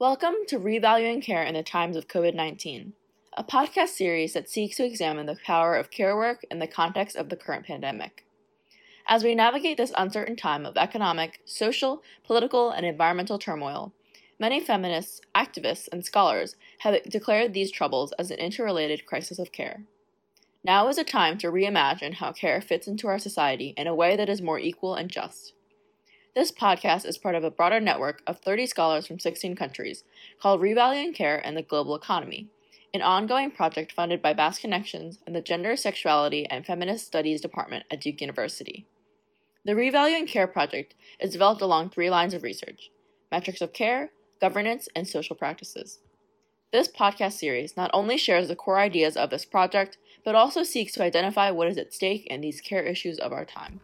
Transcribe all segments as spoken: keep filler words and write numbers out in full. Welcome to Revaluing Care in the Times of COVID nineteen, a podcast series that seeks to examine the power of care work in the context of the current pandemic. As we navigate this uncertain time of economic, social, political, and environmental turmoil, many feminists, activists, and scholars have declared these troubles as an interrelated crisis of care. Now is a time to reimagine how care fits into our society in a way that is more equal and just. This podcast is part of a broader network of thirty scholars from sixteen countries called Revaluing Care and the Global Economy, an ongoing project funded by Bass Connections and the Gender, Sexuality, and Feminist Studies Department at Duke University. The Revaluing Care project is developed along three lines of research: metrics of care, governance, and social practices. This podcast series not only shares the core ideas of this project, but also seeks to identify what is at stake in these care issues of our time.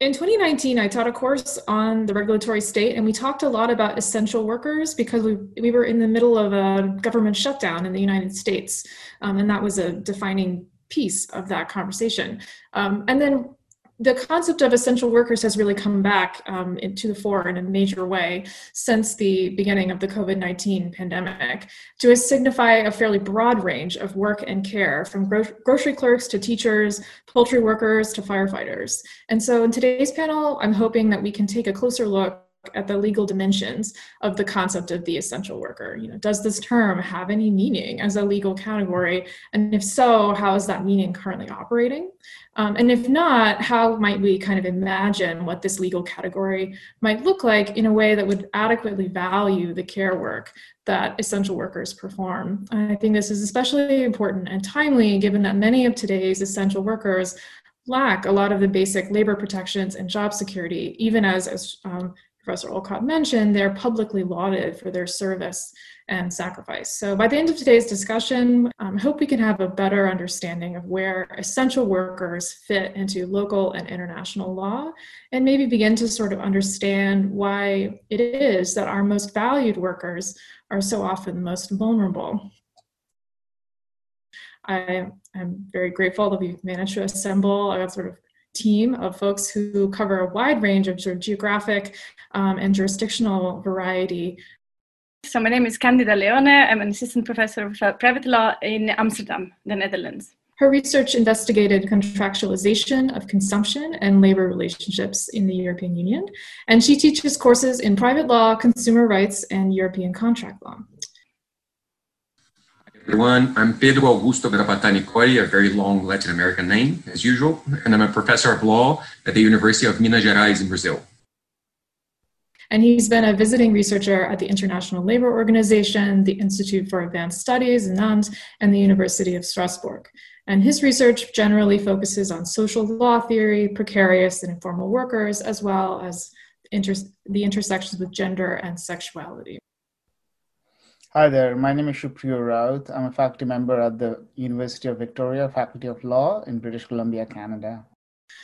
In twenty nineteen, I taught a course on the regulatory state, and we talked a lot about essential workers because we, we were in the middle of a government shutdown in the United States, um, and that was a defining piece of that conversation. Um, and then the concept of essential workers has really come back um, to the fore in a major way since the beginning of the COVID nineteen pandemic to signify a fairly broad range of work and care, from gro- grocery clerks to teachers, poultry workers to firefighters. And so in today's panel, I'm hoping that we can take a closer look at the legal dimensions of the concept of the essential worker. You know, does this term have any meaning as a legal category? And if so, how is that meaning currently operating? Um, and if not, how might we kind of imagine what this legal category might look like in a way that would adequately value the care work that essential workers perform? And I think this is especially important and timely, given that many of today's essential workers lack a lot of the basic labor protections and job security, even as, as um, Professor Olcott mentioned, they're publicly lauded for their service and sacrifice. So by the end of today's discussion, I um, hope we can have a better understanding of where essential workers fit into local and international law, and maybe begin to sort of understand why it is that our most valued workers are so often the most vulnerable. I am very grateful that we've managed to assemble a sort of team of folks who cover a wide range of geographic um, and jurisdictional variety. So my name is Candida Leone. I'm an assistant professor of private law in Amsterdam, the Netherlands. Her research investigated contractualization of consumption and labor relationships in the European Union, and she teaches courses in private law, consumer rights, and European contract law. Everyone, I'm Pedro Augusto Gravatani Corrêa, a very long Latin American name, as usual, and I'm a professor of law at the University of Minas Gerais in Brazil. And he's been a visiting researcher at the International Labor Organization, the Institute for Advanced Studies in Nantes, and the University of Strasbourg. And his research generally focuses on social law theory, precarious and informal workers, as well as inter- the intersections with gender and sexuality. Hi there, my name is Supriya Routh. I'm a faculty member at the University of Victoria, Faculty of Law in British Columbia, Canada.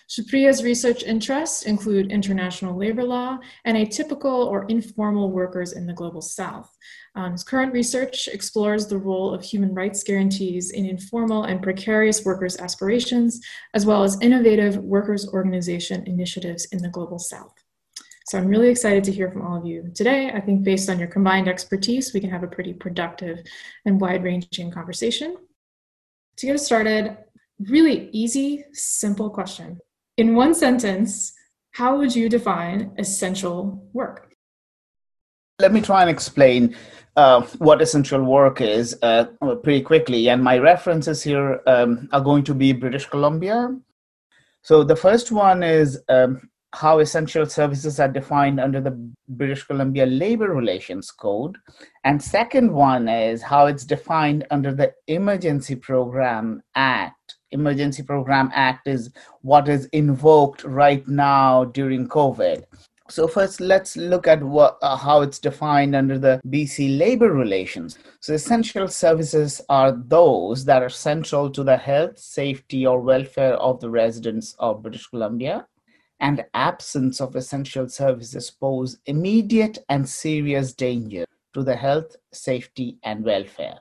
Supriya's research interests include international labor law and atypical or informal workers in the Global South. Um, his current research explores the role of human rights guarantees in informal and precarious workers' aspirations, as well as innovative workers' organization initiatives in the Global South. So I'm really excited to hear from all of you today. I think based on your combined expertise, we can have a pretty productive and wide-ranging conversation. To get us started, really easy, simple question. In one sentence, how would you define essential work? Let me try and explain uh, what essential work is uh, pretty quickly. And my references here um, are going to be British Columbia. So the first one is um, how essential services are defined under the British Columbia Labor Relations Code. And second one is how it's defined under the Emergency Program Act. Emergency Program Act is what is invoked right now during COVID. So first, let's look at what, uh, how it's defined under the B C Labor Relations. So essential services are those that are central to the health, safety, or welfare of the residents of British Columbia, and absence of essential services pose immediate and serious danger to the health, safety, and welfare.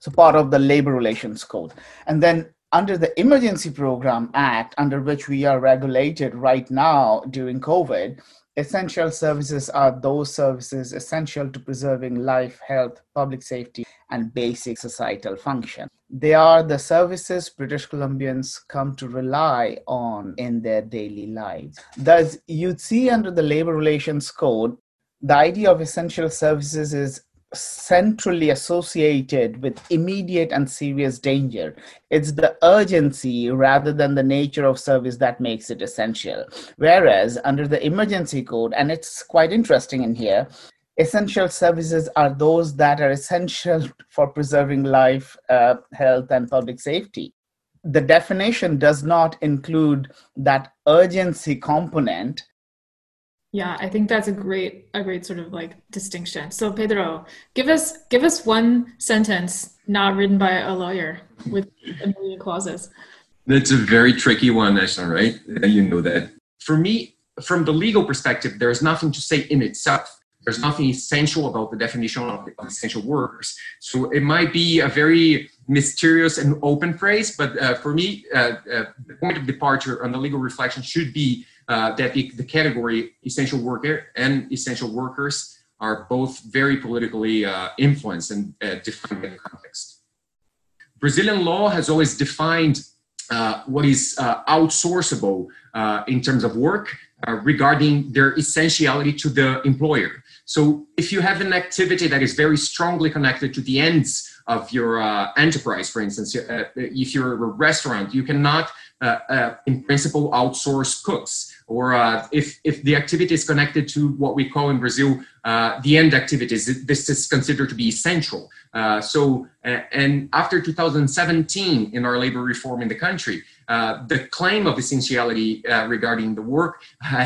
So part of the Labor Relations Code. And then under the Emergency Program Act, under which we are regulated right now during COVID, essential services are those services essential to preserving life, health, public safety, and basic societal function. They are the services British Columbians come to rely on in their daily lives. Thus, you'd see under the Labor Relations Code, the idea of essential services is centrally associated with immediate and serious danger. It's the urgency rather than the nature of service that makes it essential. Whereas under the Emergency Code, and it's quite interesting in here, essential services are those that are essential for preserving life, uh, health, and public safety. The definition does not include that urgency component. Yeah, I think that's a great, a great sort of like distinction. So Pedro, give us, give us one sentence not written by a lawyer with a million clauses. That's a very tricky one, Ashley, right? You know that. For me, from the legal perspective, there is nothing to say in itself. There's nothing essential about the definition of essential workers. So it might be a very mysterious and open phrase, but uh, for me, uh, uh, the point of departure on the legal reflection should be Uh, that the, the category essential worker and essential workers are both very politically uh, influenced and uh, defined in the context. Brazilian law has always defined uh, what is uh, outsourceable uh, in terms of work uh, regarding their essentiality to the employer. So if you have an activity that is very strongly connected to the ends of your uh, enterprise, for instance, uh, if you're a restaurant, you cannot uh, uh, in principle outsource cooks. Or uh, if, if the activity is connected to what we call in Brazil, uh, the end activities, this is considered to be essential. Uh, so, uh, and after two thousand seventeen, in our labor reform in the country, uh, the claim of essentiality uh, regarding the work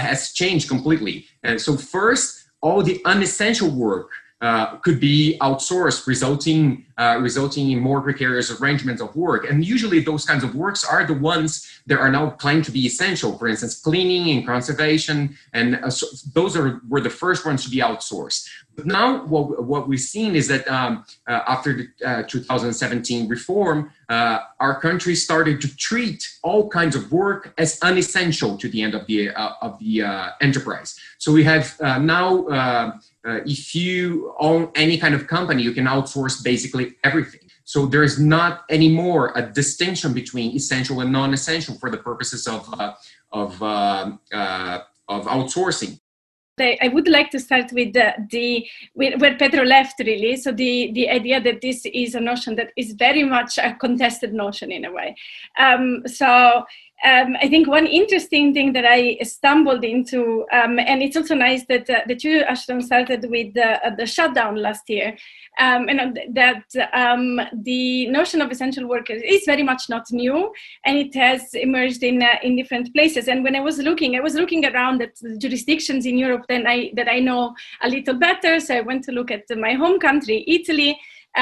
has changed completely. And so first, all the unessential work Uh, could be outsourced, resulting uh, resulting in more precarious arrangements of work. And usually those kinds of works are the ones that are now claimed to be essential. For instance, cleaning and conservation, and uh, so those are were the first ones to be outsourced. But now what, what we've seen is that um, uh, after the uh, two thousand seventeen reform, uh, our country started to treat all kinds of work as unessential to the end of the, uh, of the uh, enterprise. So we have uh, now... Uh, Uh, if you own any kind of company, you can outsource basically everything. So there is not anymore a distinction between essential and non-essential for the purposes of uh, of uh, uh, of outsourcing. I would like to start with the, the where Pedro left, really. So the, the idea that this is a notion that is very much a contested notion in a way. Um, so um, I think one interesting thing that I stumbled into, um, and it's also nice that uh, that you, Ashton, started with the, the shutdown last year, um, and that um, the notion of essential workers is very much not new, and it has emerged in uh, in different places. And when I was looking, I was looking around at the jurisdictions in Europe Then I, that I know a little better. So I went to look at my home country, Italy.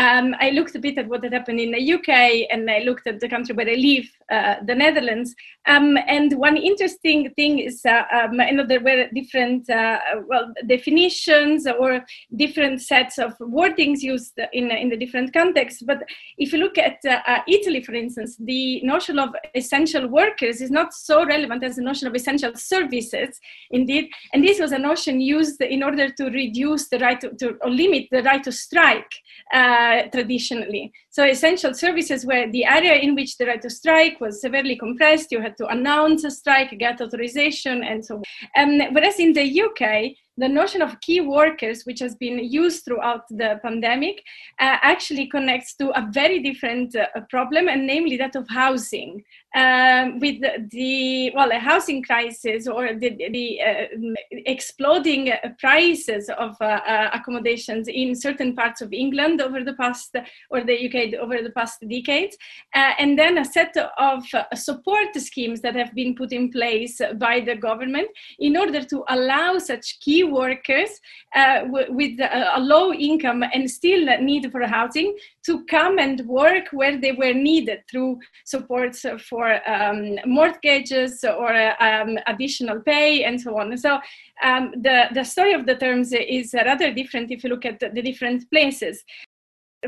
Um, I looked a bit at what had happened in the U K, and I looked at the country where I live, uh, the Netherlands. Um, and one interesting thing is, uh, um, I know there were different, uh, well, definitions or different sets of wordings used in in the different contexts. But if you look at uh, uh, Italy, for instance, the notion of essential workers is not so relevant as the notion of essential services, indeed. And this was a notion used in order to reduce the right to, to or limit the right to strike. Uh, Uh, traditionally. So essential services were the area in which the right to strike was severely compressed. You had to announce a strike, get authorization, and so on. Um, whereas in the U K, the notion of key workers, which has been used throughout the pandemic, uh, actually connects to a very different uh, problem, and namely that of housing. um, with the, the well, a housing crisis or the, the uh, exploding prices of uh, uh, accommodations in certain parts of England over the past, or the U K over the past decades, uh, and then a set of uh, support schemes that have been put in place by the government in order to allow such key workers uh, w- with a, a low income and still need for housing to come and work where they were needed through supports for um, mortgages or um, additional pay and so on. So um, the, the story of the terms is rather different if you look at the different places.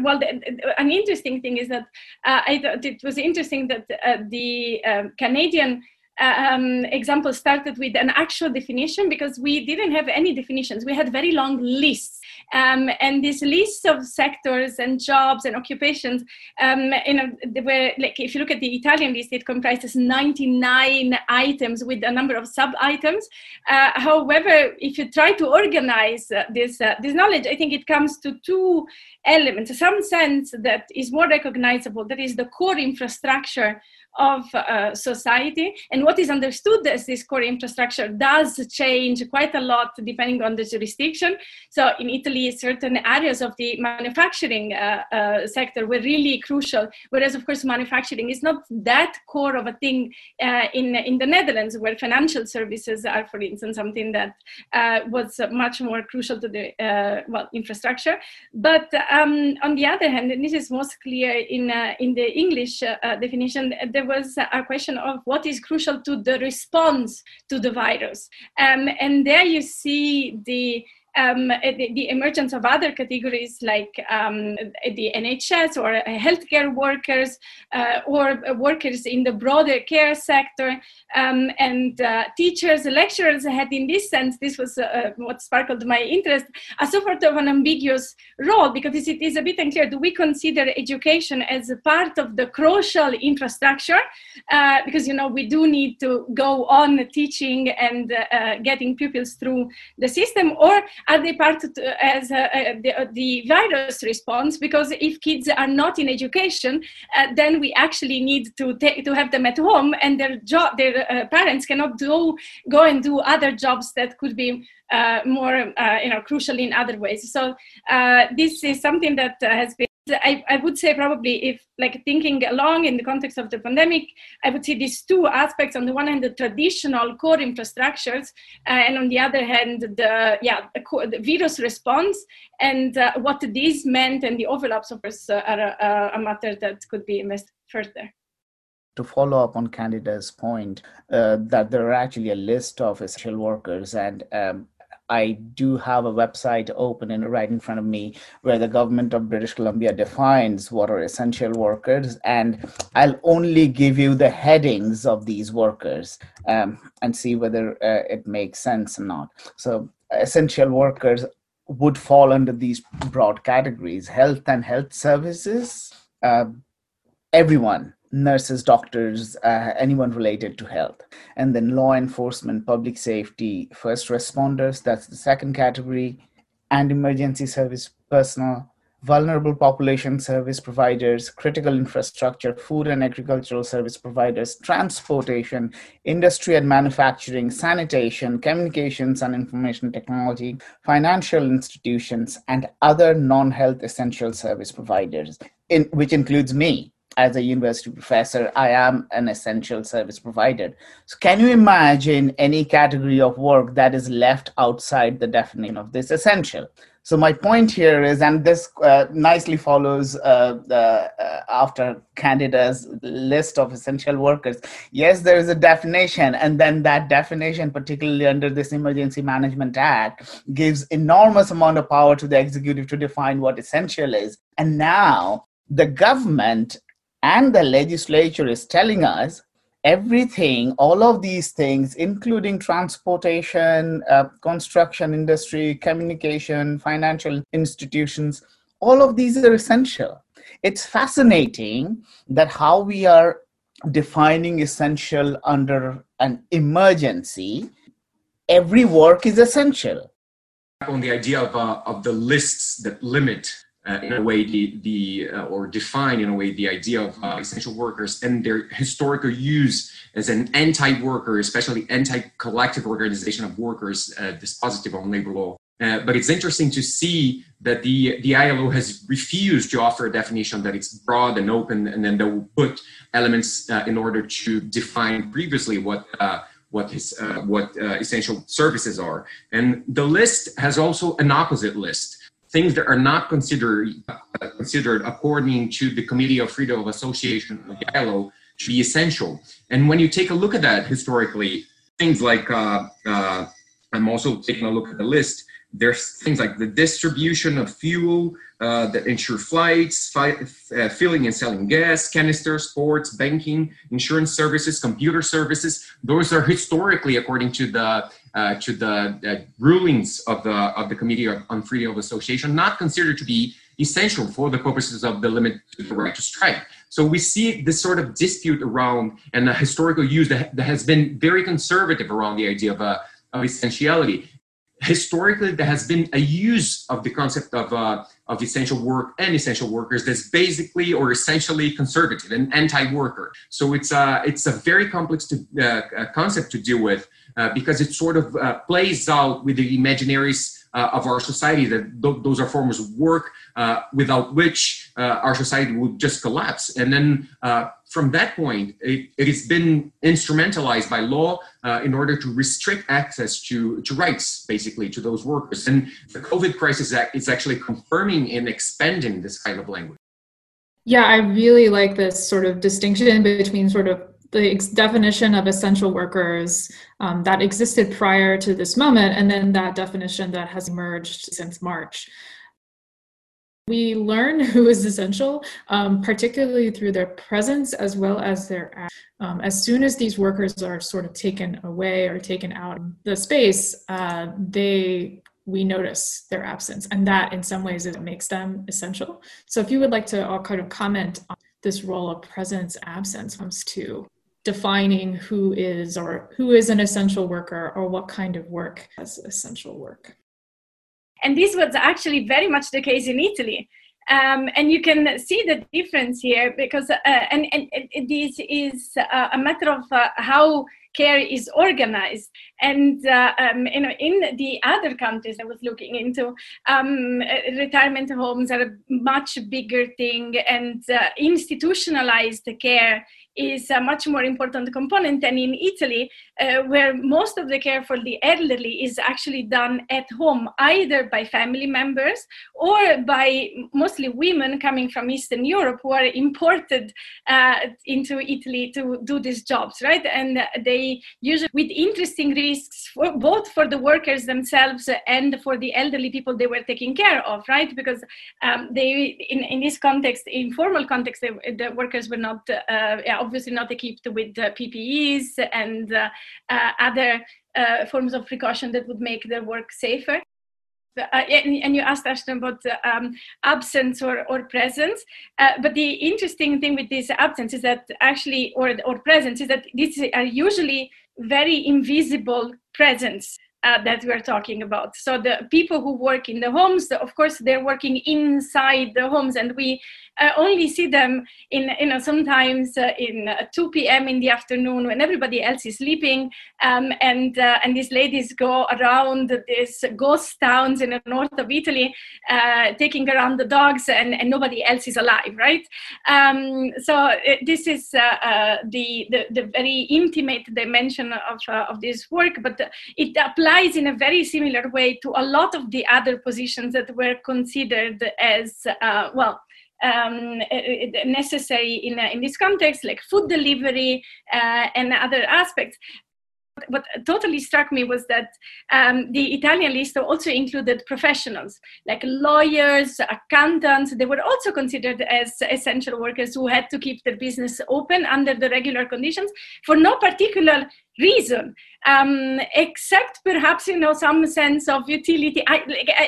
Well, the, an interesting thing is that uh, I thought it was interesting that uh, the uh, Canadian Um, example started with an actual definition, because we didn't have any definitions. We had very long lists, um, and these lists of sectors and jobs and occupations, um, you know, they were, like, if you look at the Italian list, it comprises ninety-nine items with a number of sub-items. Uh, however, if you try to organize uh, this uh, this knowledge, I think it comes to two elements. Some sense that is more recognizable, that is the core infrastructure of uh, society, and what is understood as this core infrastructure does change quite a lot depending on the jurisdiction. So in Italy, certain areas of the manufacturing uh, uh, sector were really crucial, whereas of course manufacturing is not that core of a thing uh, in, in the Netherlands, where financial services are, for instance, something that uh, was much more crucial to the uh, well, infrastructure. But um, on the other hand, and this is most clear in, uh, in the English uh, definition, there was a question of what is crucial to the response to the virus. Um, and there you see the, um, the, the emergence of other categories like um, the N H S or healthcare workers uh, or workers in the broader care sector. Um, and uh, teachers, lecturers had, in this sense, this was uh, what sparkled my interest, a sort of an ambiguous role, because it is a bit unclear. Do we consider education as a part of the crucial infrastructure? Uh, because, you know, we do need to go on teaching and uh, getting pupils through the system, or are they part of the, as uh, the, the virus response? Because if kids are not in education, uh, then we actually need to ta- to have them at home, and their job, their Uh, parents cannot do go and do other jobs that could be uh, more uh, you know, crucial in other ways. So uh, this is something that uh, has been, I, I would say, probably, if like thinking along in the context of the pandemic, I would see these two aspects: on the one hand, the traditional core infrastructures, uh, and on the other hand, the yeah the, core, the virus response, and uh, what these meant, and the overlaps, of course, uh, are a, a matter that could be investigated further. To follow up on Candida's point, uh, that there are actually a list of essential workers, and um, I do have a website open and right in front of me where the government of British Columbia defines what are essential workers, and I'll only give you the headings of these workers um, and see whether uh, it makes sense or not. So essential workers would fall under these broad categories: health and health services, uh, everyone. Nurses, doctors, uh, anyone related to health. And then law enforcement, public safety, first responders, that's the second category, and emergency service personnel, vulnerable population service providers, critical infrastructure, food and agricultural service providers, transportation, industry and manufacturing, sanitation, communications and information technology, financial institutions, and other non-health essential service providers, in, which includes me. As a university professor, I am an essential service provider. So can you imagine any category of work that is left outside the definition of this essential? So my point here is, and this uh, nicely follows uh, the, uh, after Candida's list of essential workers. Yes, there is a definition, and then that definition, particularly under this Emergency Management Act, gives enormous amount of power to the executive to define what essential is. And now the government and the legislature is telling us everything, all of these things, including transportation, uh, construction industry, communication, financial institutions, all of these are essential. It's fascinating that how we are defining essential under an emergency. Every work is essential. On the idea of, uh, of the lists that limit uh, in a way the, the uh, or define in a way the idea of uh, essential workers and their historical use as an anti-worker, especially anti-collective organization of workers, uh, dispositive on labor law. Uh, but it's interesting to see that the, the I L O has refused to offer a definition that it's broad and open, and then they will put elements uh, in order to define previously what uh, what, is, uh, what uh, essential services are. And the list has also an opposite list. Things that are not considered, uh, considered according to the Committee of Freedom of Association of the I L O to be essential. And when you take a look at that historically, things like, uh, uh, I'm also taking a look at the list, there's things like the distribution of fuel uh, that ensure flights, fi uh, filling and selling gas, canisters, ports, banking, insurance services, computer services. Those are historically, according to the uh, to the uh, rulings of the of the Committee on Freedom of Association, not considered to be essential for the purposes of the limit to the right to strike. So we see this sort of dispute around and a historical use that, that has been very conservative around the idea of uh, of essentiality. Historically, there has been a use of the concept of uh, of essential work and essential workers that's basically or essentially conservative and anti-worker. So it's a it's a very complex to, uh, concept to deal with uh, because it sort of uh, plays out with the imaginaries uh, of our society that th those are forms of work uh, without which uh, our society would just collapse. And then uh, from that point, it, it has been instrumentalized by law uh, in order to restrict access to, to rights, basically, to those workers. And the COVID crisis is actually confirming and expanding this kind of language. Yeah, I really like this sort of distinction between sort of the ex definition of essential workers um, that existed prior to this moment, and then that definition that has emerged since March. We learn who is essential, um, particularly through their presence as well as their act. Um, as soon as these workers are sort of taken away or taken out of the space, uh, they we notice their absence, and that in some ways it makes them essential. So if you would like to all kind of comment on this role of presence absence comes to defining who is or who is an essential worker or what kind of work as essential work. And this was actually very much the case in Italy. Um, and you can see the difference here because uh, and, and, and this is uh, a matter of uh, how care is organized. And uh, um, you know, in the other countries I was looking into, um, retirement homes are a much bigger thing, and uh, institutionalized care is a much more important component than in Italy, uh, where most of the care for the elderly is actually done at home, either by family members or by mostly women coming from Eastern Europe who are imported uh, into Italy to do these jobs, right? And they usually, with interesting risks, for, both for the workers themselves and for the elderly people they were taking care of, right? Because um, they, in, in this context, informal context, they, the workers were not uh, obviously not equipped with uh, P P Es and uh, uh, other uh, forms of precaution that would make their work safer. Uh, and, and you asked Ashton about um, absence or, or presence, uh, but the interesting thing with this absence is that actually, or, or presence, is that these are usually very invisible presence uh, that we're talking about. So the people who work in the homes, of course, they're working inside the homes, and we I only see them in, you know, sometimes uh, in uh, two p m in the afternoon when everybody else is sleeping, um, and uh, and these ladies go around these ghost towns in the north of Italy, uh, taking around the dogs, and, and nobody else is alive, right? Um, so it, this is uh, uh, the, the the very intimate dimension of uh, of this work, but it applies in a very similar way to a lot of the other positions that were considered as uh, well. Um, necessary in, uh, in this context, like food delivery uh, and other aspects. What totally struck me was that um, the Italian list also included professionals, like lawyers, accountants. They were also considered as essential workers who had to keep their business open under the regular conditions for no particular reason, um, except perhaps, you know, some sense of utility. I,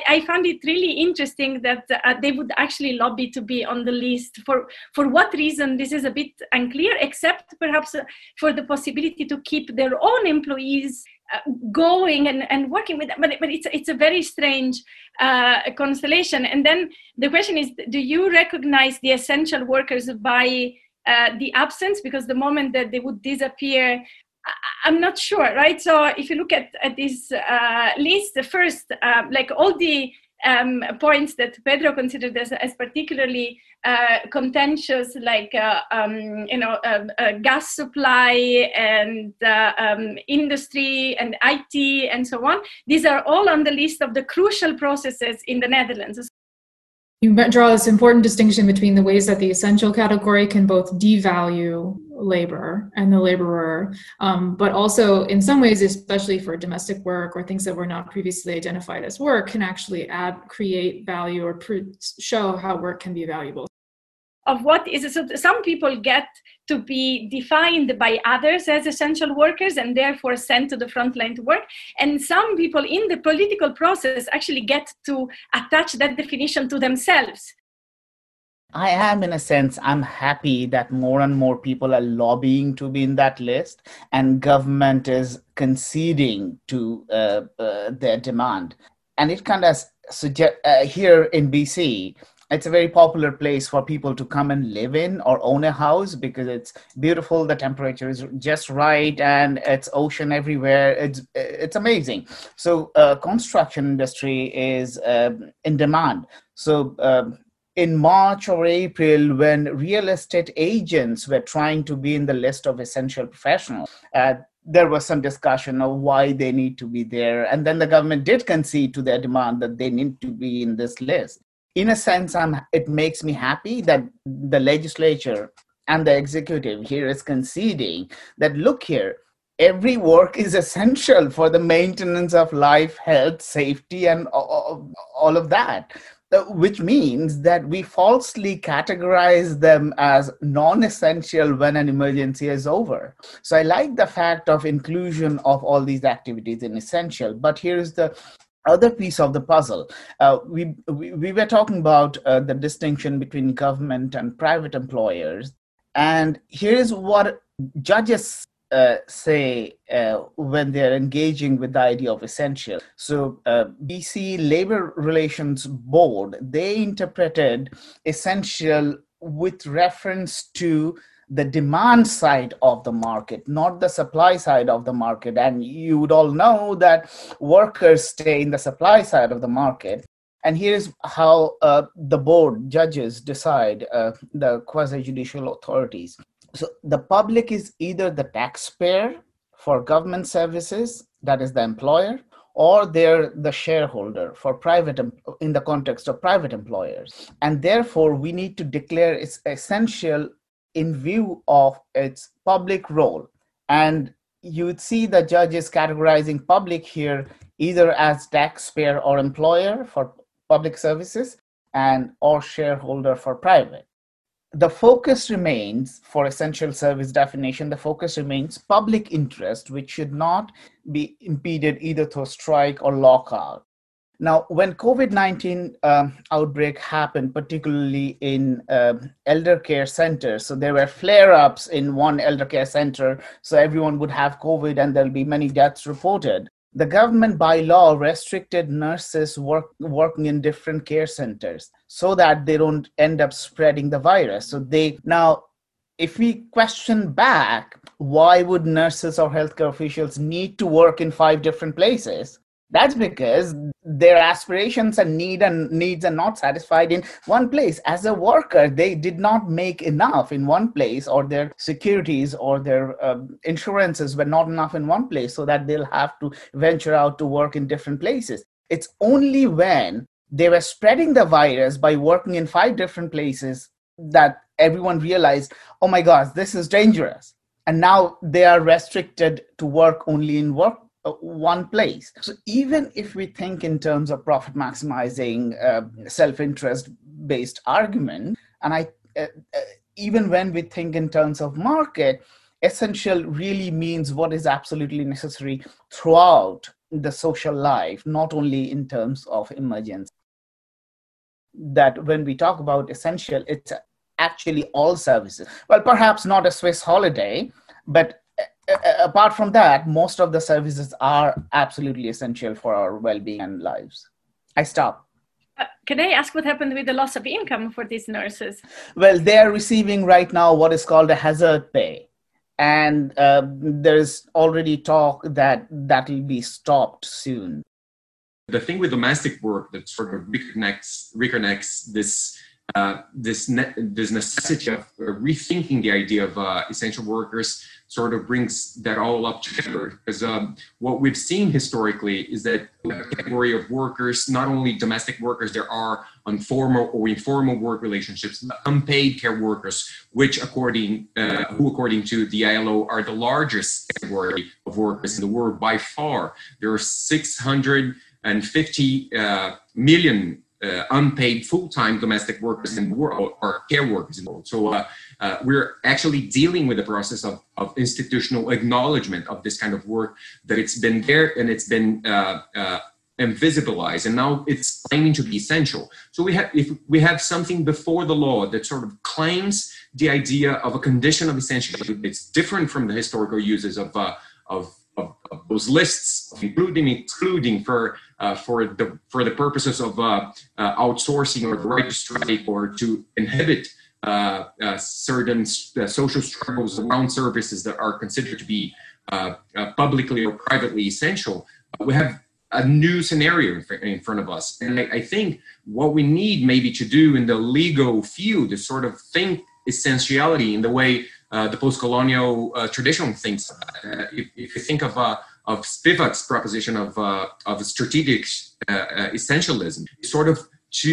I, I found it really interesting that uh, they would actually lobby to be on the list. For, for what reason, this is a bit unclear, except perhaps uh, for the possibility to keep their own employees uh, going and, and working with them. But, but it's, it's a very strange uh, constellation. And then the question is, do you recognize the essential workers by uh, the absence? Because the moment that they would disappear, I'm not sure, right? So if you look at, at this uh, list, the first, uh, like all the um, points that Pedro considered as, as particularly uh, contentious, like, uh, um, you know, uh, uh, gas supply and uh, um, industry and I T and so on, these are all on the list of the crucial processes in the Netherlands. You draw this important distinction between the ways that the essential category can both devalue labor and the laborer, um, but also in some ways, especially for domestic work or things that were not previously identified as work, can actually add, create value or pre- show how work can be valuable. Of what is so some people get to be defined by others as essential workers and therefore sent to the front line to work. And some people in the political process actually get to attach that definition to themselves. I am, in a sense, I'm happy that more and more people are lobbying to be in that list and government is conceding to uh, uh, their demand. And it kind of suggests uh, here in B C, it's a very popular place for people to come and live in or own a house because it's beautiful. The temperature is just right and it's ocean everywhere. It's it's amazing. So uh, construction industry is uh, in demand. So um, in March or April, when real estate agents were trying to be in the list of essential professionals, uh, there was some discussion of why they need to be there. And then the government did concede to their demand that they need to be in this list. In a sense, I'm, it makes me happy that the legislature and the executive here is conceding that, look here, every work is essential for the maintenance of life, health, safety, and all, all of that, which means that we falsely categorize them as non-essential when an emergency is over. So I like the fact of inclusion of all these activities in essential, but here's the other piece of the puzzle. Uh, we, we we were talking about uh, the distinction between government and private employers. And here's what judges uh, say uh, when they're engaging with the idea of essential. So uh, B C Labor Relations Board, they interpreted essential with reference to the demand side of the market, not the supply side of the market. And you would all know that workers stay in the supply side of the market. And here's how uh, the board judges decide, uh, the quasi-judicial authorities. So the public is either the taxpayer for government services, that is the employer, or they're the shareholder for private em- in the context of private employers. And therefore, we need to declare it's essential in view of its public role. And you would see the judges categorizing public here either as taxpayer or employer for public services and or shareholder for private. The focus remains, for essential service definition, the focus remains public interest, which should not be impeded either through strike or lockout. Now, when COVID nineteen um, outbreak happened, particularly in uh, elder care centers, so there were flare-ups in one elder care center, so everyone would have COVID and there'll be many deaths reported. The government by law restricted nurses work, working in different care centers so that they don't end up spreading the virus. So they now, if we question back, why would nurses or healthcare officials need to work in five different places? That's because their aspirations and need and needs are not satisfied in one place. As a worker, they did not make enough in one place, or their securities or their uh, insurances were not enough in one place, so that they'll have to venture out to work in different places. It's only when they were spreading the virus by working in five different places that everyone realized, oh my gosh, this is dangerous. And now they are restricted to work only in work. one place. So even if we think in terms of profit maximizing, uh, self-interest based argument, and I uh, uh, even when we think in terms of market, essential really means what is absolutely necessary throughout the social life, not only in terms of emergency. That when we talk about essential, it's actually all services. Well, perhaps not a Swiss holiday, but apart from that, most of the services are absolutely essential for our well-being and lives. I stop. Uh, can I ask what happened with the loss of income for these nurses? Well, they are receiving right now what is called a hazard pay. And uh, there is already talk that that will be stopped soon. The thing with domestic work that sort of reconnects, reconnects this uh, this, ne- this necessity of uh, rethinking the idea of uh, essential workers sort of brings that all up together. Because um, what we've seen historically is that the category of workers, not only domestic workers, there are informal or informal work relationships, unpaid care workers, which according uh, who according to the I L O are the largest category of workers in the world by far. There are six hundred fifty uh, million uh, unpaid full-time domestic workers in the world, or care workers in the world. So uh, uh, we're actually dealing with the process of, of institutional acknowledgement of this kind of work, that it's been there and it's been uh, uh, invisibilized, and now it's claiming to be essential. So we have, if we have something before the law that sort of claims the idea of a condition of essentiality, it's different from the historical uses of uh, of Of, of those lists, including excluding for uh, for the for the purposes of uh, uh, outsourcing or the right to strike, or to inhibit uh, uh, certain uh, social struggles around services that are considered to be uh, uh, publicly or privately essential. Uh, we have a new scenario in front of us, and I, I think what we need maybe to do in the legal field is sort of think essentiality in the way Uh, the post-colonial uh, tradition thinks. Uh, if, if you think of uh, of Spivak's proposition of uh, of strategic uh, uh, essentialism, sort of to,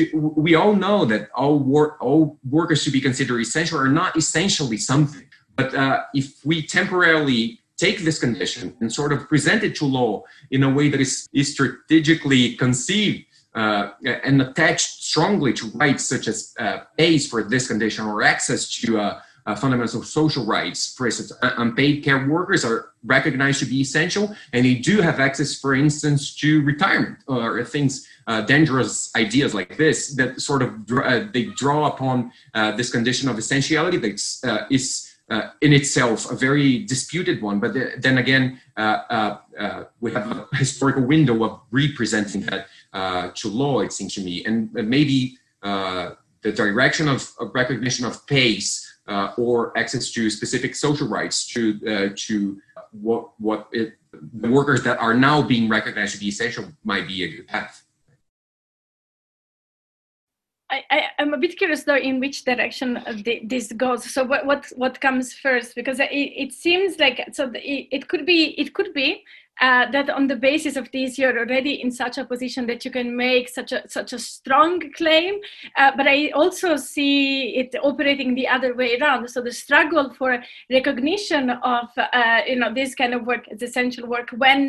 we all know that all work all workers to be considered essential are not essentially something. But uh, if we temporarily take this condition and sort of present it to law in a way that is, is strategically conceived Uh, and attached strongly to rights such as uh, pays for this condition, or access to uh, uh, fundamental social rights. For instance, unpaid care workers are recognized to be essential, and they do have access, for instance, to retirement or things, uh, dangerous ideas like this that sort of dr- uh, they draw upon uh, this condition of essentiality that uh, is Uh, in itself a very disputed one, but th- then again, uh, uh, uh, we have a historical window of representing that uh, to law, it seems to me, and uh, maybe uh, the direction of, of recognition of pace uh, or access to specific social rights to uh, to what what it, the workers that are now being recognized to be essential might be a good path. I, I'm a bit curious, though, in which direction this goes. So, what what, what comes first? Because it, it seems like so. It, it could be it could be uh, that on the basis of this, you're already in such a position that you can make such a such a strong claim. Uh, but I also see it operating the other way around. So, the struggle for recognition of uh, you know this kind of work as essential work when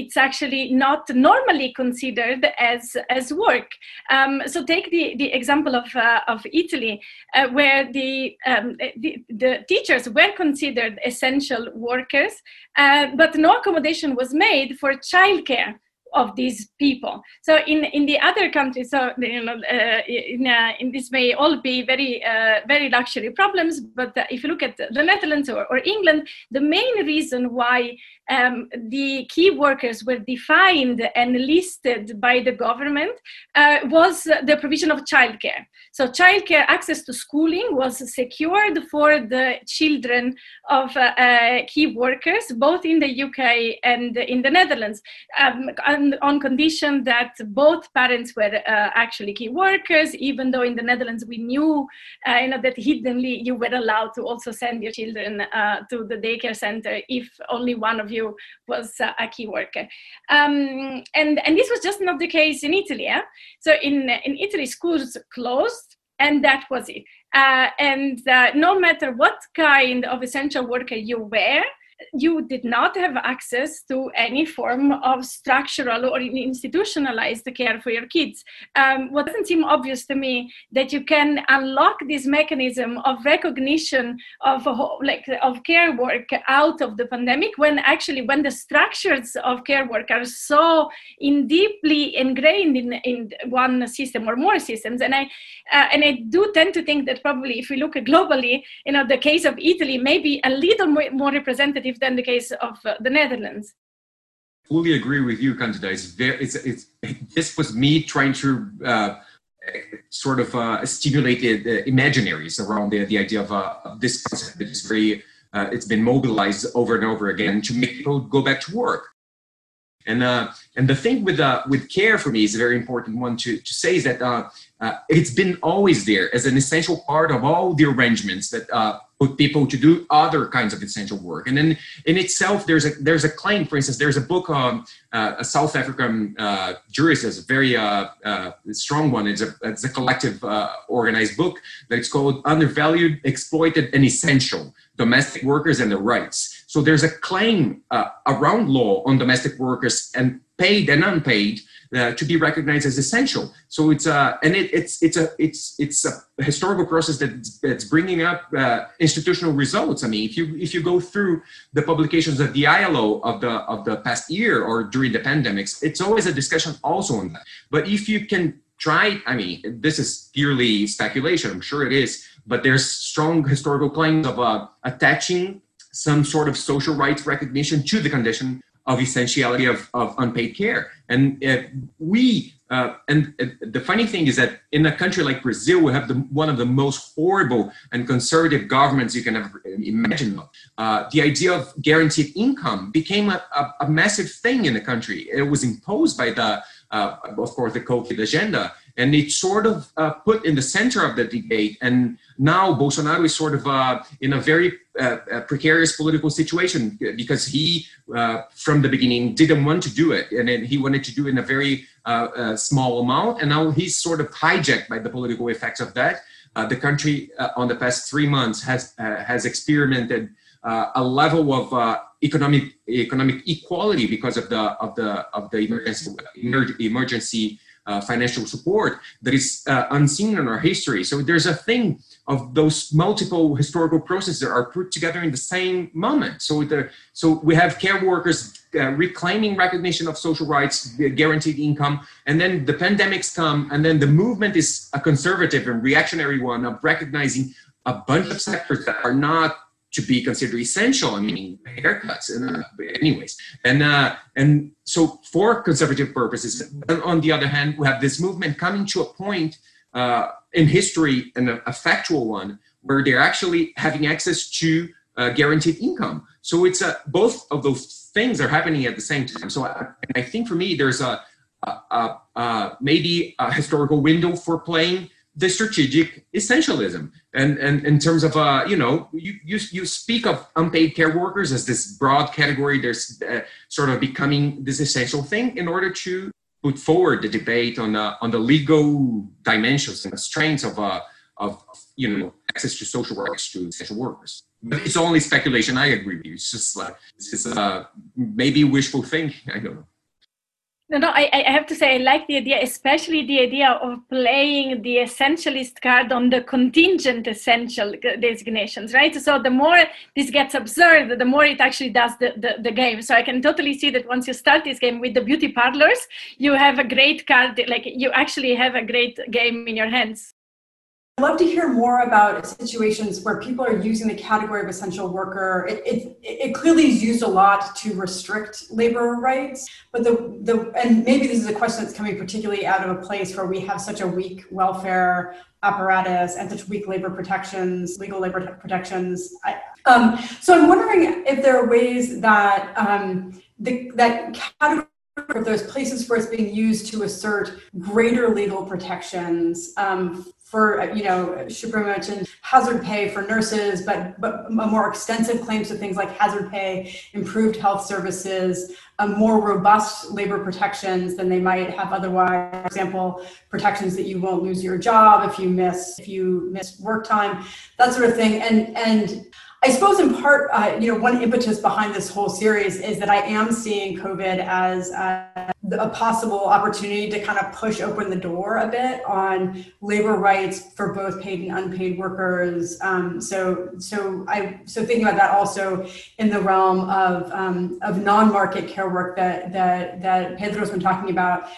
it's actually not normally considered as as work. Um, so, take the the example. Example of uh, of Italy, uh, where the, um, the the teachers were considered essential workers, uh, but no accommodation was made for childcare of these people. So in, in the other countries, so you know, uh, in, uh, in this may all be very uh, very luxury problems. But uh, if you look at the Netherlands or, or England, the main reason why um, the key workers were defined and listed by the government uh, was the provision of childcare. So childcare access to schooling was secured for the children of uh, uh, key workers, both in the U K and in the Netherlands. Um, on condition that both parents were uh, actually key workers, even though in the Netherlands we knew, uh, you know, that hiddenly you were allowed to also send your children uh, to the daycare center if only one of you was uh, a key worker. Um, and, and this was just not the case in Italy. Eh? So in, in Italy, schools closed, and that was it. Uh, and uh, no matter what kind of essential worker you were, you did not have access to any form of structural or institutionalized care for your kids. Um, what doesn't seem obvious to me, that you can unlock this mechanism of recognition of a whole, like of care work out of the pandemic, when actually when the structures of care work are so in deeply ingrained in, in one system or more systems. And I uh, and I do tend to think that probably if we look at globally, you know, the case of Italy may be a little more representative than the case of uh, the Netherlands. Fully agree with you, Candida. It's very, it's, it's, this was me trying to uh, sort of uh, stimulate uh, imaginaries around the, the idea of uh, this concept that is very, uh, it's been mobilized over and over again to make people go back to work. And uh, and the thing with uh, with care for me is a very important one to, to say is that uh, uh, it's been always there as an essential part of all the arrangements that uh, put people to do other kinds of essential work. And then in itself, there's a there's a claim. For instance, there's a book on uh, a South African uh, jurist, has a very uh, uh, strong one. It's a it's a collective uh, organized book that's called "Undervalued, Exploited, and Essential: Domestic Workers and Their Rights." So there's a claim uh, around law on domestic workers and paid and unpaid uh, to be recognized as essential. So it's uh, and it, it's it's a it's it's a historical process that's, that's bringing up uh, institutional results. I mean, if you if you go through the publications of the I L O of the of the past year or during the pandemics, it's always a discussion also on that. But if you can try, I mean, this is purely speculation. I'm sure it is, but there's strong historical claims of uh, attaching some sort of social rights recognition to the condition of essentiality of, of unpaid care. And uh, we, uh, and uh, the funny thing is that in a country like Brazil, we have the, one of the most horrible and conservative governments you can ever imagine. Uh, the idea of guaranteed income became a, a, a massive thing in the country. It was imposed by the, uh, of course, the COVID agenda. And it's sort of uh, put in the center of the debate. And now Bolsonaro is sort of uh, in a very uh, a precarious political situation because he, uh, from the beginning, didn't want to do it. And then he wanted to do it in a very uh, uh, small amount. And now he's sort of hijacked by the political effects of that. Uh, the country uh, on the past three months has uh, has experimented uh, a level of uh, economic economic equality because of the of the of the emergency emergency. Uh, financial support that is uh, unseen in our history. So there's a thing of those multiple historical processes that are put together in the same moment. So, the, so we have care workers uh, reclaiming recognition of social rights, guaranteed income, and then the pandemics come, and then the movement is a conservative and reactionary one of recognizing a bunch of sectors that are not to be considered essential. I mean, haircuts, and uh, anyways, and uh, and so for conservative purposes. And on the other hand, we have this movement coming to a point uh, in history, and a, a factual one, where they're actually having access to uh, guaranteed income. So it's uh, both of those things are happening at the same time. So I, and I think for me, there's a, a, a, a maybe a historical window for playing the strategic essentialism. And, and in terms of, uh, you know, you, you you speak of unpaid care workers as this broad category, there's uh, sort of becoming this essential thing in order to put forward the debate on, uh, on the legal dimensions and constraints of, uh, of, you know, access to social rights to essential workers. But it's only speculation, I agree with you. It's just like, it's just, uh, maybe wishful thinking, I don't know. No, no, I, I have to say I like the idea, especially the idea of playing the essentialist card on the contingent essential designations, right? So the more this gets observed, the more it actually does the, the, the game. So I can totally see that once you start this game with the beauty parlors, you have a great card, like you actually have a great game in your hands. I'd love to hear more about situations where people are using the category of essential worker. It, it, it clearly is used a lot to restrict labor rights, but the, the and maybe this is a question that's coming particularly out of a place where we have such a weak welfare apparatus and such weak labor protections, legal labor protections. I, um, so I'm wondering if there are ways that um, the, that category, if there's places where it's being used to assert greater legal protections um, for, you know, Shubra mentioned hazard pay for nurses, but but more extensive claims to things like hazard pay, improved health services, um, more robust labor protections than they might have otherwise. For example, protections that you won't lose your job if you miss if you miss work time, that sort of thing. And and I suppose in part, uh, you know, one impetus behind this whole series is that I am seeing COVID as uh, a possible opportunity to kind of push open the door a bit on labor rights for both paid and unpaid workers. Um, so, so I, so thinking about that also in the realm of um, of non-market care work that that that Pedro's been talking about.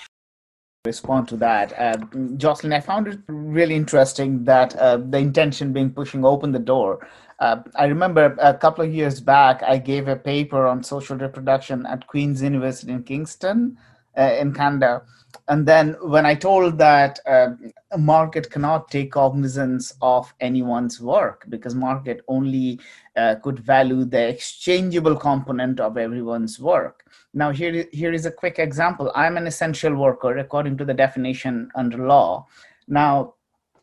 Respond to that. Uh, Jocelyn, I found it really interesting that uh, the intention being pushing open the door. Uh, I remember a couple of years back, I gave a paper on social reproduction at Queen's University in Kingston uh, in Canada. And then when I told that uh, a market cannot take cognizance of anyone's work because market only uh, could value the exchangeable component of everyone's work. Now, here, here is a quick example. I'm an essential worker according to the definition under law. Now,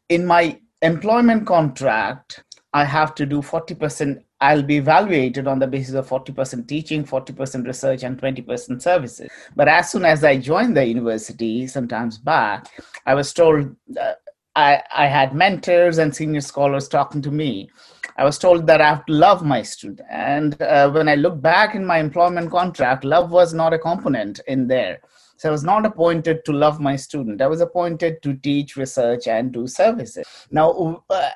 in my employment contract, I have to do forty percent, I'll be evaluated on the basis of forty percent teaching, forty percent research, and twenty percent services. But as soon as I joined the university, sometimes back, I was told, uh, I, I had mentors and senior scholars talking to me. I was told that I have to love my student. And uh, when I look back in my employment contract, love was not a component in there. So I was not appointed to love my student. I was appointed to teach, research, and do services. Now, uh,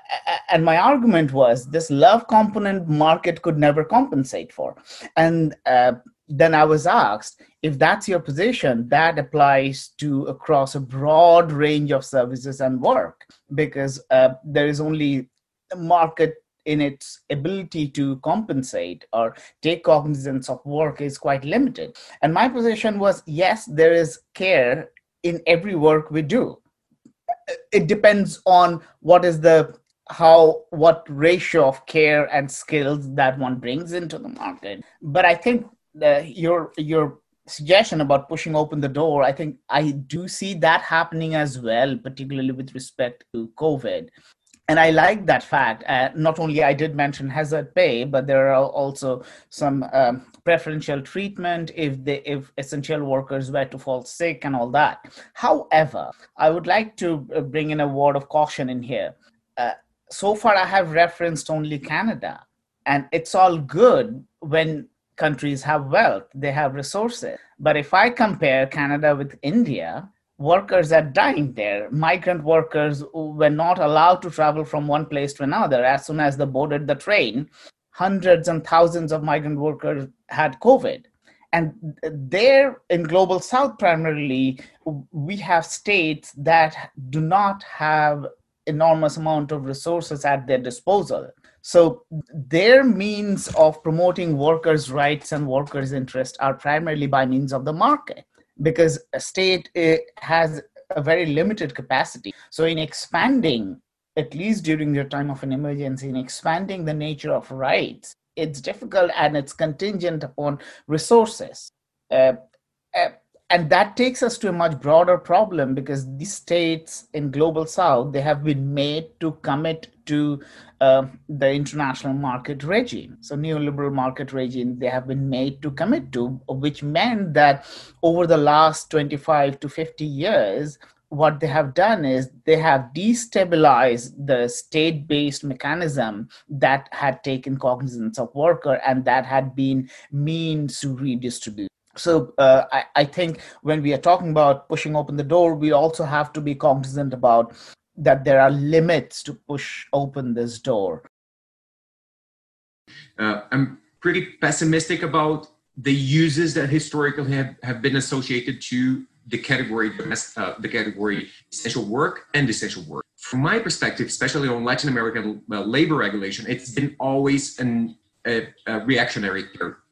and my argument was this love component market could never compensate for. And uh, then I was asked, if that's your position, that applies to across a broad range of services and work, because uh, there is only a market in its ability to compensate or take cognizance of work is quite limited. And my position was, yes, there is care in every work we do. It depends on what is the, how, what ratio of care and skills that one brings into the market. But I think the, your, your suggestion about pushing open the door, I think I do see that happening as well, particularly with respect to COVID. And I like that fact. Uh, not only I did mention hazard pay, but there are also some um, preferential treatment if they, if essential workers were to fall sick and all that. However, I would like to bring in a word of caution in here. Uh, so far, I have referenced only Canada, and it's all good when countries have wealth, they have resources. But if I compare Canada with India, workers are dying there. Migrant workers were not allowed to travel from one place to another. As soon as they boarded the train, hundreds and thousands of migrant workers had COVID. And there in Global South primarily, we have states that do not have enormous amount of resources at their disposal. So their means of promoting workers' rights and workers' interests are primarily by means of the market, because a state it has a very limited capacity. So in expanding, at least during the time of an emergency, in expanding the nature of rights, it's difficult and it's contingent upon resources. Uh, uh, and that takes us to a much broader problem, because these states in Global South, they have been made to commit to uh, the international market regime. So neoliberal market regime, they have been made to commit to, which meant that over the last twenty-five to fifty years, what they have done is they have destabilized the state-based mechanism that had taken cognizance of worker and that had been means to redistribute. So uh, I, I think when we are talking about pushing open the door, we also have to be cognizant about that there are limits to push open this door. Uh, I'm pretty pessimistic about the uses that historically have, have been associated to the category uh, the category essential work and essential work. From my perspective, especially on Latin American uh, labor regulation, it's been always an, a, a reactionary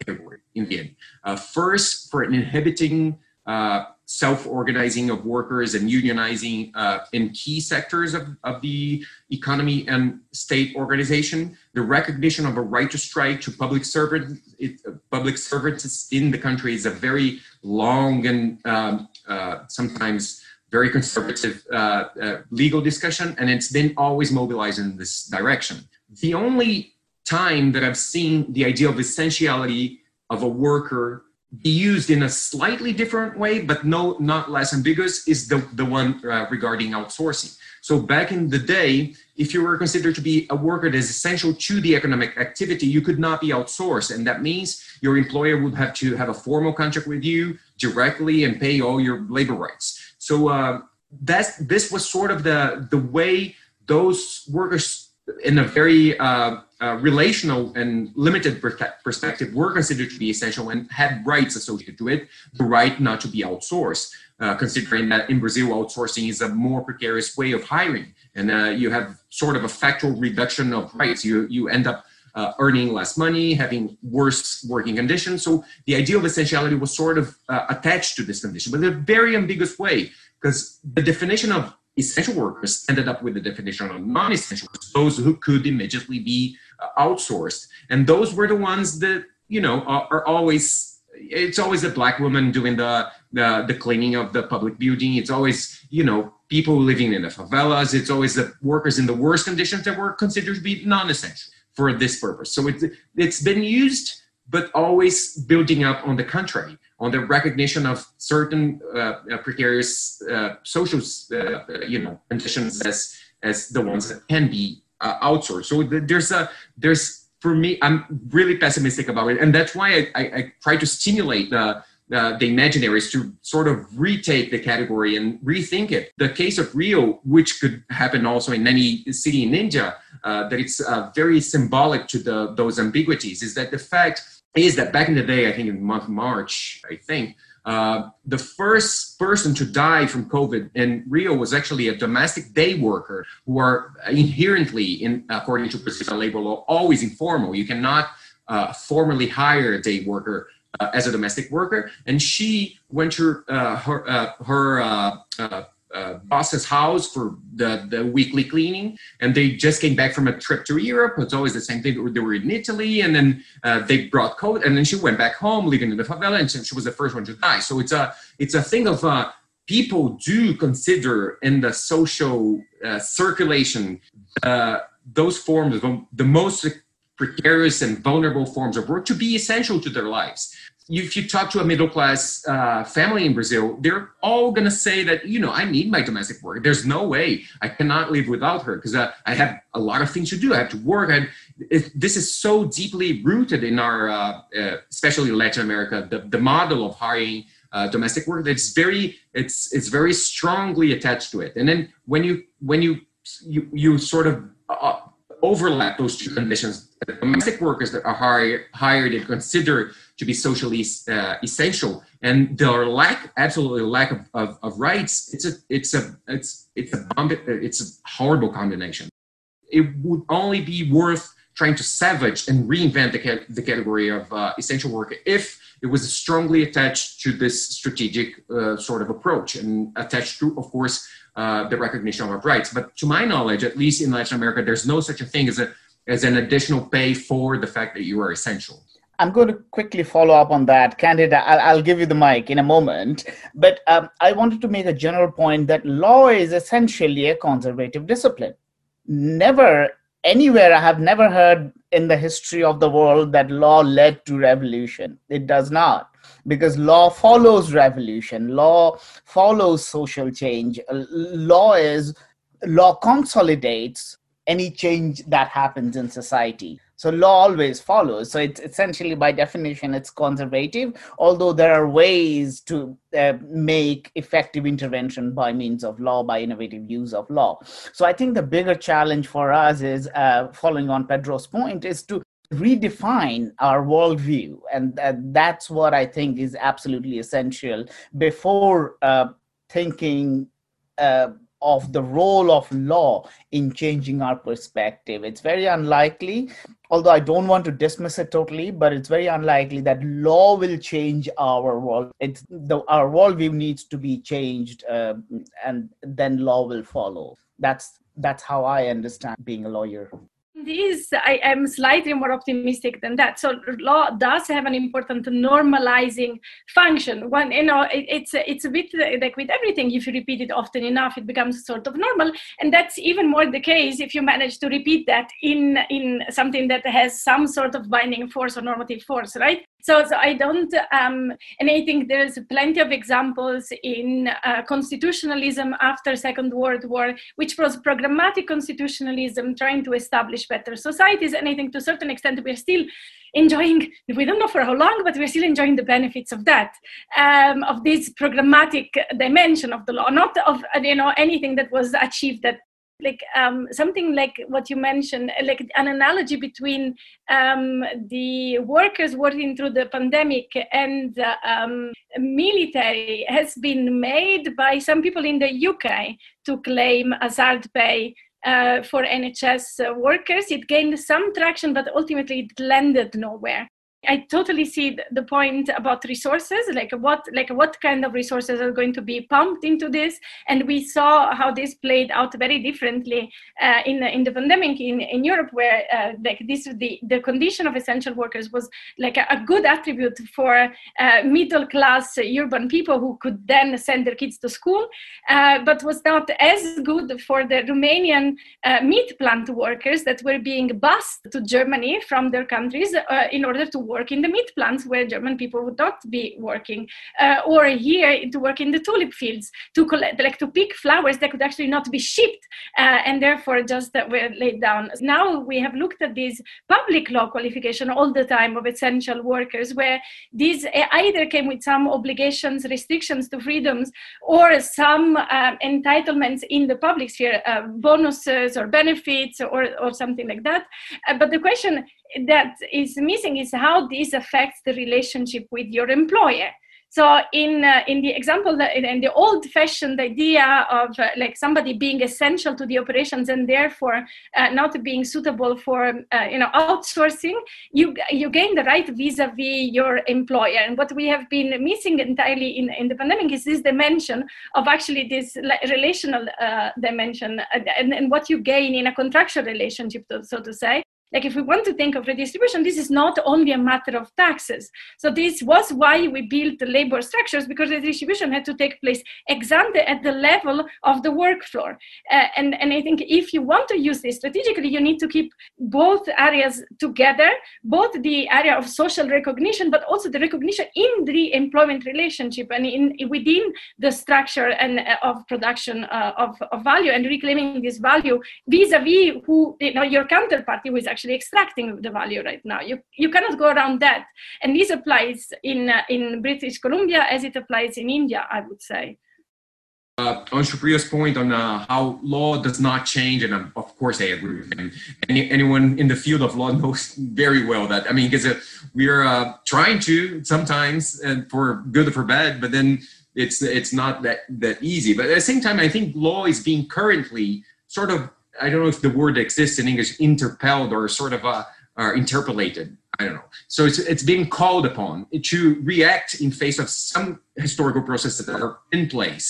category in the end. Uh, first, for inhibiting uh, self-organizing of workers and unionizing uh, in key sectors of, of the economy and state organization, the recognition of a right to strike to public servants, it, uh, public servants in the country is a very long and um, uh, sometimes very conservative uh, uh, legal discussion, and it's been always mobilized in this direction. The only time that I've seen the idea of essentiality of a worker be used in a slightly different way, but no, not less ambiguous, is the, the one uh, regarding outsourcing. So back in the day, if you were considered to be a worker that is essential to the economic activity, you could not be outsourced. And that means your employer would have to have a formal contract with you directly and pay all your labor rights. So uh, that's, this was sort of the, the way those workers in a very uh, uh, relational and limited perspective were considered to be essential and had rights associated to it, the right not to be outsourced, uh, considering that in Brazil, outsourcing is a more precarious way of hiring. And uh, you have sort of a factual reduction of rights. You, you end up uh, earning less money, having worse working conditions. So the idea of essentiality was sort of uh, attached to this condition, but in a very ambiguous way, because the definition of essential workers ended up with the definition of non-essential workers, those who could immediately be outsourced. And those were the ones that, you know, are, are always, it's always a black woman doing the, the, the cleaning of the public building. It's always, you know, people living in the favelas. It's always the workers in the worst conditions that were considered to be non-essential for this purpose. So it's, it's been used, but always building up on the contrary, on the recognition of certain uh, precarious uh, social, uh, you know, conditions as as the ones that can be uh, outsourced. So there's a there's for me, I'm really pessimistic about it, and that's why I, I, I try to stimulate the, the the imaginaries to sort of retake the category and rethink it. The case of Rio, which could happen also in any city in India, uh, that it's uh, very symbolic to the those ambiguities, is that the fact is that back in the day, I think in the month of March, I think, uh, the first person to die from COVID in Rio was actually a domestic day worker who are inherently, in, according to Brazilian labor law, always informal. You cannot uh, formally hire a day worker uh, as a domestic worker. And she went to uh, her, uh, her uh, uh, Uh, boss's house for the, the weekly cleaning, and they just came back from a trip to Europe. It's always the same thing. They were in Italy, and then uh, they brought COVID, and then she went back home, living in the favela, and she was the first one to die. So it's a it's a thing of uh, people do consider in the social uh, circulation uh, those forms of the most precarious and vulnerable forms of work to be essential to their lives. If you talk to a middle-class uh, family in Brazil, they're all going to say that, you know, I need my domestic worker. There's no way I cannot live without her because uh, I have a lot of things to do. I have to work. And this is so deeply rooted in our, uh, uh, especially Latin America, the, the model of hiring uh, domestic work. That's very, it's it's very strongly attached to it. And then when you when you you, you sort of uh, overlap those two conditions, the domestic workers that are hired, hired and considered to be socially uh, essential, and their lack, absolutely lack of, of, of rights, it's a, it's a, it's, it's a, it's a horrible combination. It would only be worth trying to savage and reinvent the, the category of uh, essential worker if it was strongly attached to this strategic uh, sort of approach and attached to, of course, uh, the recognition of rights. But to my knowledge, at least in Latin America, there's no such a thing as a as an additional pay for the fact that you are essential. I'm going to quickly follow up on that. Candida, I'll, I'll give you the mic in a moment. But um, I wanted to make a general point that law is essentially a conservative discipline. Never, anywhere, I have never heard in the history of the world that law led to revolution. It does not, because law follows revolution. Law follows social change. Law is, law consolidates any change that happens in society. So law always follows. So it's essentially, by definition, it's conservative, although there are ways to uh, make effective intervention by means of law, by innovative use of law. So I think the bigger challenge for us is, uh, following on Pedro's point, is to redefine our worldview. And uh, that's what I think is absolutely essential before uh, thinking uh, of the role of law in changing our perspective. It's very unlikely, although I don't want to dismiss it totally, but it's very unlikely that law will change our world. It's the, our worldview needs to be changed, uh, and then law will follow. That's that's how I understand being a lawyer. This, I am slightly more optimistic than that. So law does have an important normalizing function. One, you know, it, it's it's a bit like with everything. If you repeat it often enough, it becomes sort of normal, and that's even more the case if you manage to repeat that in in something that has some sort of binding force or normative force, right? So, so I don't, um, and I think there's plenty of examples in uh, constitutionalism after Second World War, which was programmatic constitutionalism trying to establish better societies. And I think to a certain extent, we're still enjoying, we don't know for how long, but we're still enjoying the benefits of that, um, of this programmatic dimension of the law, not of, you know, anything that was achieved at like um, something like what you mentioned, like an analogy between um, the workers working through the pandemic and the um, military has been made by some people in the U K to claim hazard pay uh, for N H S workers. It gained some traction, but ultimately it landed nowhere. I totally see the point about resources, like what like what kind of resources are going to be pumped into this. And we saw how this played out very differently uh, in, in the pandemic in, in Europe, where uh, like this the, the condition of essential workers was like a, a good attribute for uh, middle-class urban people who could then send their kids to school, uh, but was not as good for the Romanian uh, meat plant workers that were being bused to Germany from their countries uh, in order to work. work in the meat plants where German people would not be working, uh, or here to work in the tulip fields to collect, like to pick flowers that could actually not be shipped uh, and therefore just that were laid down. Now we have looked at this public law qualification all the time of essential workers, where these either came with some obligations, restrictions to freedoms, or some uh, entitlements in the public sphere, uh, bonuses or benefits or, or something like that. Uh, but the question that is missing is how this affects the relationship with your employer. So in uh, in the example, that, in, in the old-fashioned idea of uh, like somebody being essential to the operations and therefore uh, not being suitable for uh, you know outsourcing, you you gain the right vis-a-vis your employer. And what we have been missing entirely in, in the pandemic is this dimension of actually this relational uh, dimension and, and what you gain in a contractual relationship, to, so to say. Like if we want to think of redistribution, this is not only a matter of taxes. So this was why we built the labor structures, because redistribution had to take place ex ante at the level of the work floor. Uh, and, and I think if you want to use this strategically, you need to keep both areas together, both the area of social recognition, but also the recognition in the employment relationship and in within the structure and uh, of production uh, of, of value, and reclaiming this value vis-a-vis who, you know, your counterpart, who is actually extracting the value right now. You you cannot go around that, and this applies in uh, in British Columbia as it applies in India, I would say. Uh, on Supriya's point on uh, how law does not change, and um, of course I agree with him. Any, anyone in the field of law knows very well that. I mean, because uh, we are uh, trying to sometimes, and for good or for bad, but then it's it's not that that easy. But at the same time, I think law is being currently sort of, I don't know if the word exists in English, interpelled or sort of uh, uh, interpolated. I don't know. So it's it's being called upon to react in face of some historical processes that are in place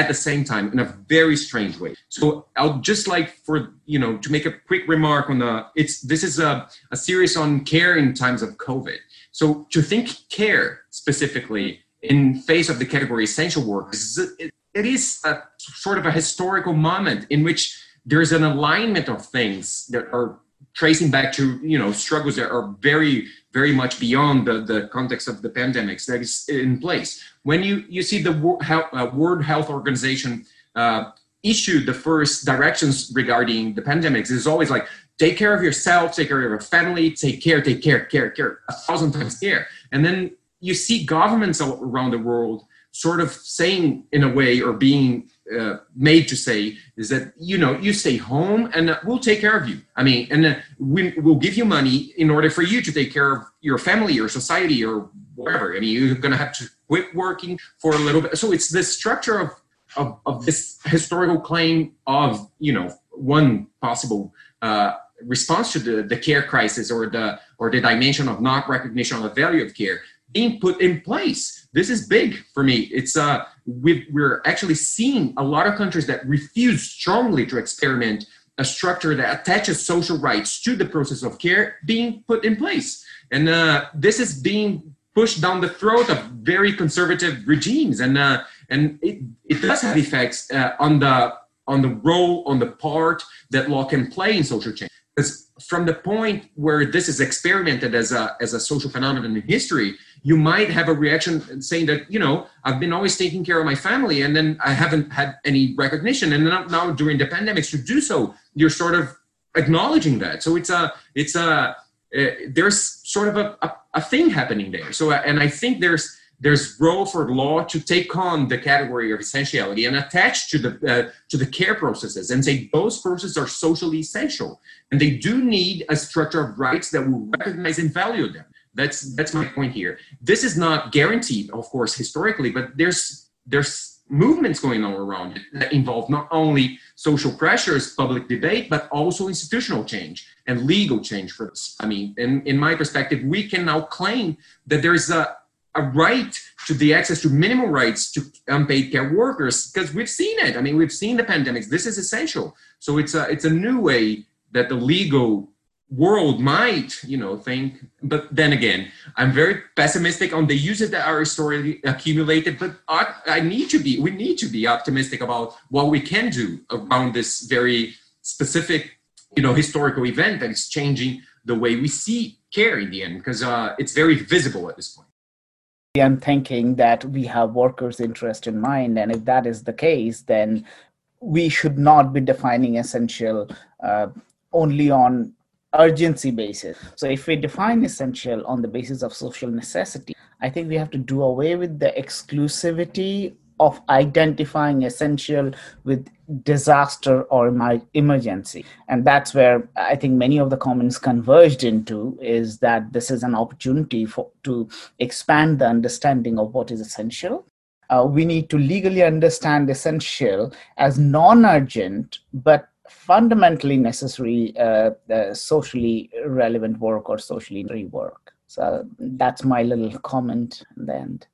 at the same time in a very strange way. So I'll just like for, you know, to make a quick remark on the, it's, this is a, a series on care in times of COVID. So to think care specifically in face of the category essential workers, it, it is a sort of a historical moment in which there's an alignment of things that are tracing back to, you know, struggles that are very, very much beyond the, the context of the pandemics that is in place. When you, you see the World Health Organization uh, issue the first directions regarding the pandemics, it's always like, take care of yourself, take care of your family, take care, take care, care, care, a thousand times care. And then you see governments all around the world sort of saying in a way, or being uh, made to say, is that, you know, you stay home and uh, we'll take care of you. I mean, and uh, we, we'll give you money in order for you to take care of your family or society or whatever. I mean, you're going to have to quit working for a little bit. So it's this structure of, of, of this historical claim of, you know, one possible uh, response to the, the care crisis or the, or the dimension of not recognition of the value of care being put in place. This is big for me. It's uh, we've, we're actually seeing a lot of countries that refuse strongly to experiment a structure that attaches social rights to the process of care being put in place. And uh, this is being pushed down the throat of very conservative regimes. And uh, and it, it does have effects uh, on the on the role, on the part that law can play in social change. Because from the point where this is experimented as a, as a social phenomenon in history, you might have a reaction saying that, you know, I've been always taking care of my family and then I haven't had any recognition. And now, now during the pandemics to do so, you're sort of acknowledging that. So it's a, it's a, uh, there's sort of a, a, a thing happening there. So, and I think there's, there's role for law to take on the category of essentiality and attach to the uh, to the care processes and say those processes are socially essential and they do need a structure of rights that will recognize and value them. That's that's my point here. This is not guaranteed, of course, historically, but there's there's movements going on around it that involve not only social pressures, public debate, but also institutional change and legal change for us. I mean, in, in my perspective, we can now claim that there is a a right to the access to minimal rights to unpaid care workers, because we've seen it. I mean, we've seen the pandemics. This is essential. So it's a, it's a new way that the legal world might, you know, think. But then again, I'm very pessimistic on the uses that are historically accumulated, but I, I need to be, we need to be optimistic about what we can do around this very specific, you know, historical event that is changing the way we see care in the end, because uh, it's very visible at this point. I'm thinking that we have workers' interest in mind, and if that is the case, then we should not be defining essential uh, only on urgency basis. So if we define essential on the basis of social necessity, I think we have to do away with the exclusivity of identifying essential with disaster or emergency. And that's where I think many of the comments converged into, is that this is an opportunity for to expand the understanding of what is essential. Uh, we need to legally understand essential as non-urgent, but fundamentally necessary, uh, uh, socially relevant work or socially necessary work. So that's my little comment at the end.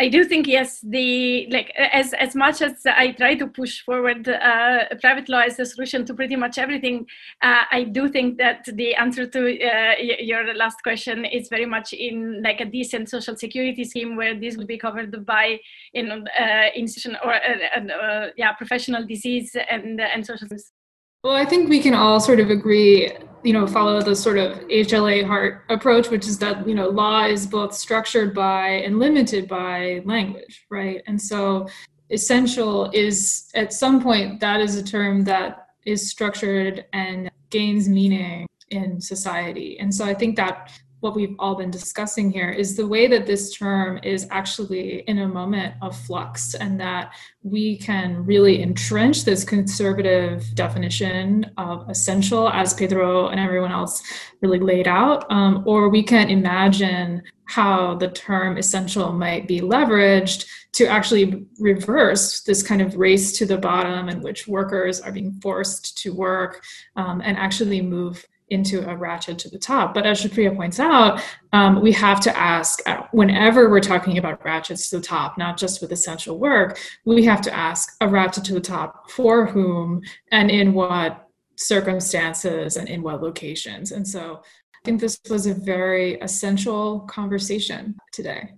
I do think, yes, the like as as much as I try to push forward uh, private law as the solution to pretty much everything, uh, I do think that the answer to uh, your last question is very much in like a decent social security scheme where this would be covered by, you know, uh, institution or uh, uh, yeah, professional disease and uh, and social. Well, I think we can all sort of agree, you know, follow the sort of H L A Hart approach, which is that, you know, law is both structured by and limited by language, right? And so essential is, at some point, that is a term that is structured and gains meaning in society. And so I think that what we've all been discussing here is the way that this term is actually in a moment of flux, and that we can really entrench this conservative definition of essential as Pedro and everyone else really laid out, um, or we can imagine how the term essential might be leveraged to actually reverse this kind of race to the bottom in which workers are being forced to work um, and actually move into a ratchet to the top. But as Supriya points out, um, we have to ask, whenever we're talking about ratchets to the top, not just with essential work, we have to ask a ratchet to the top for whom and in what circumstances and in what locations. And so I think this was a very essential conversation today.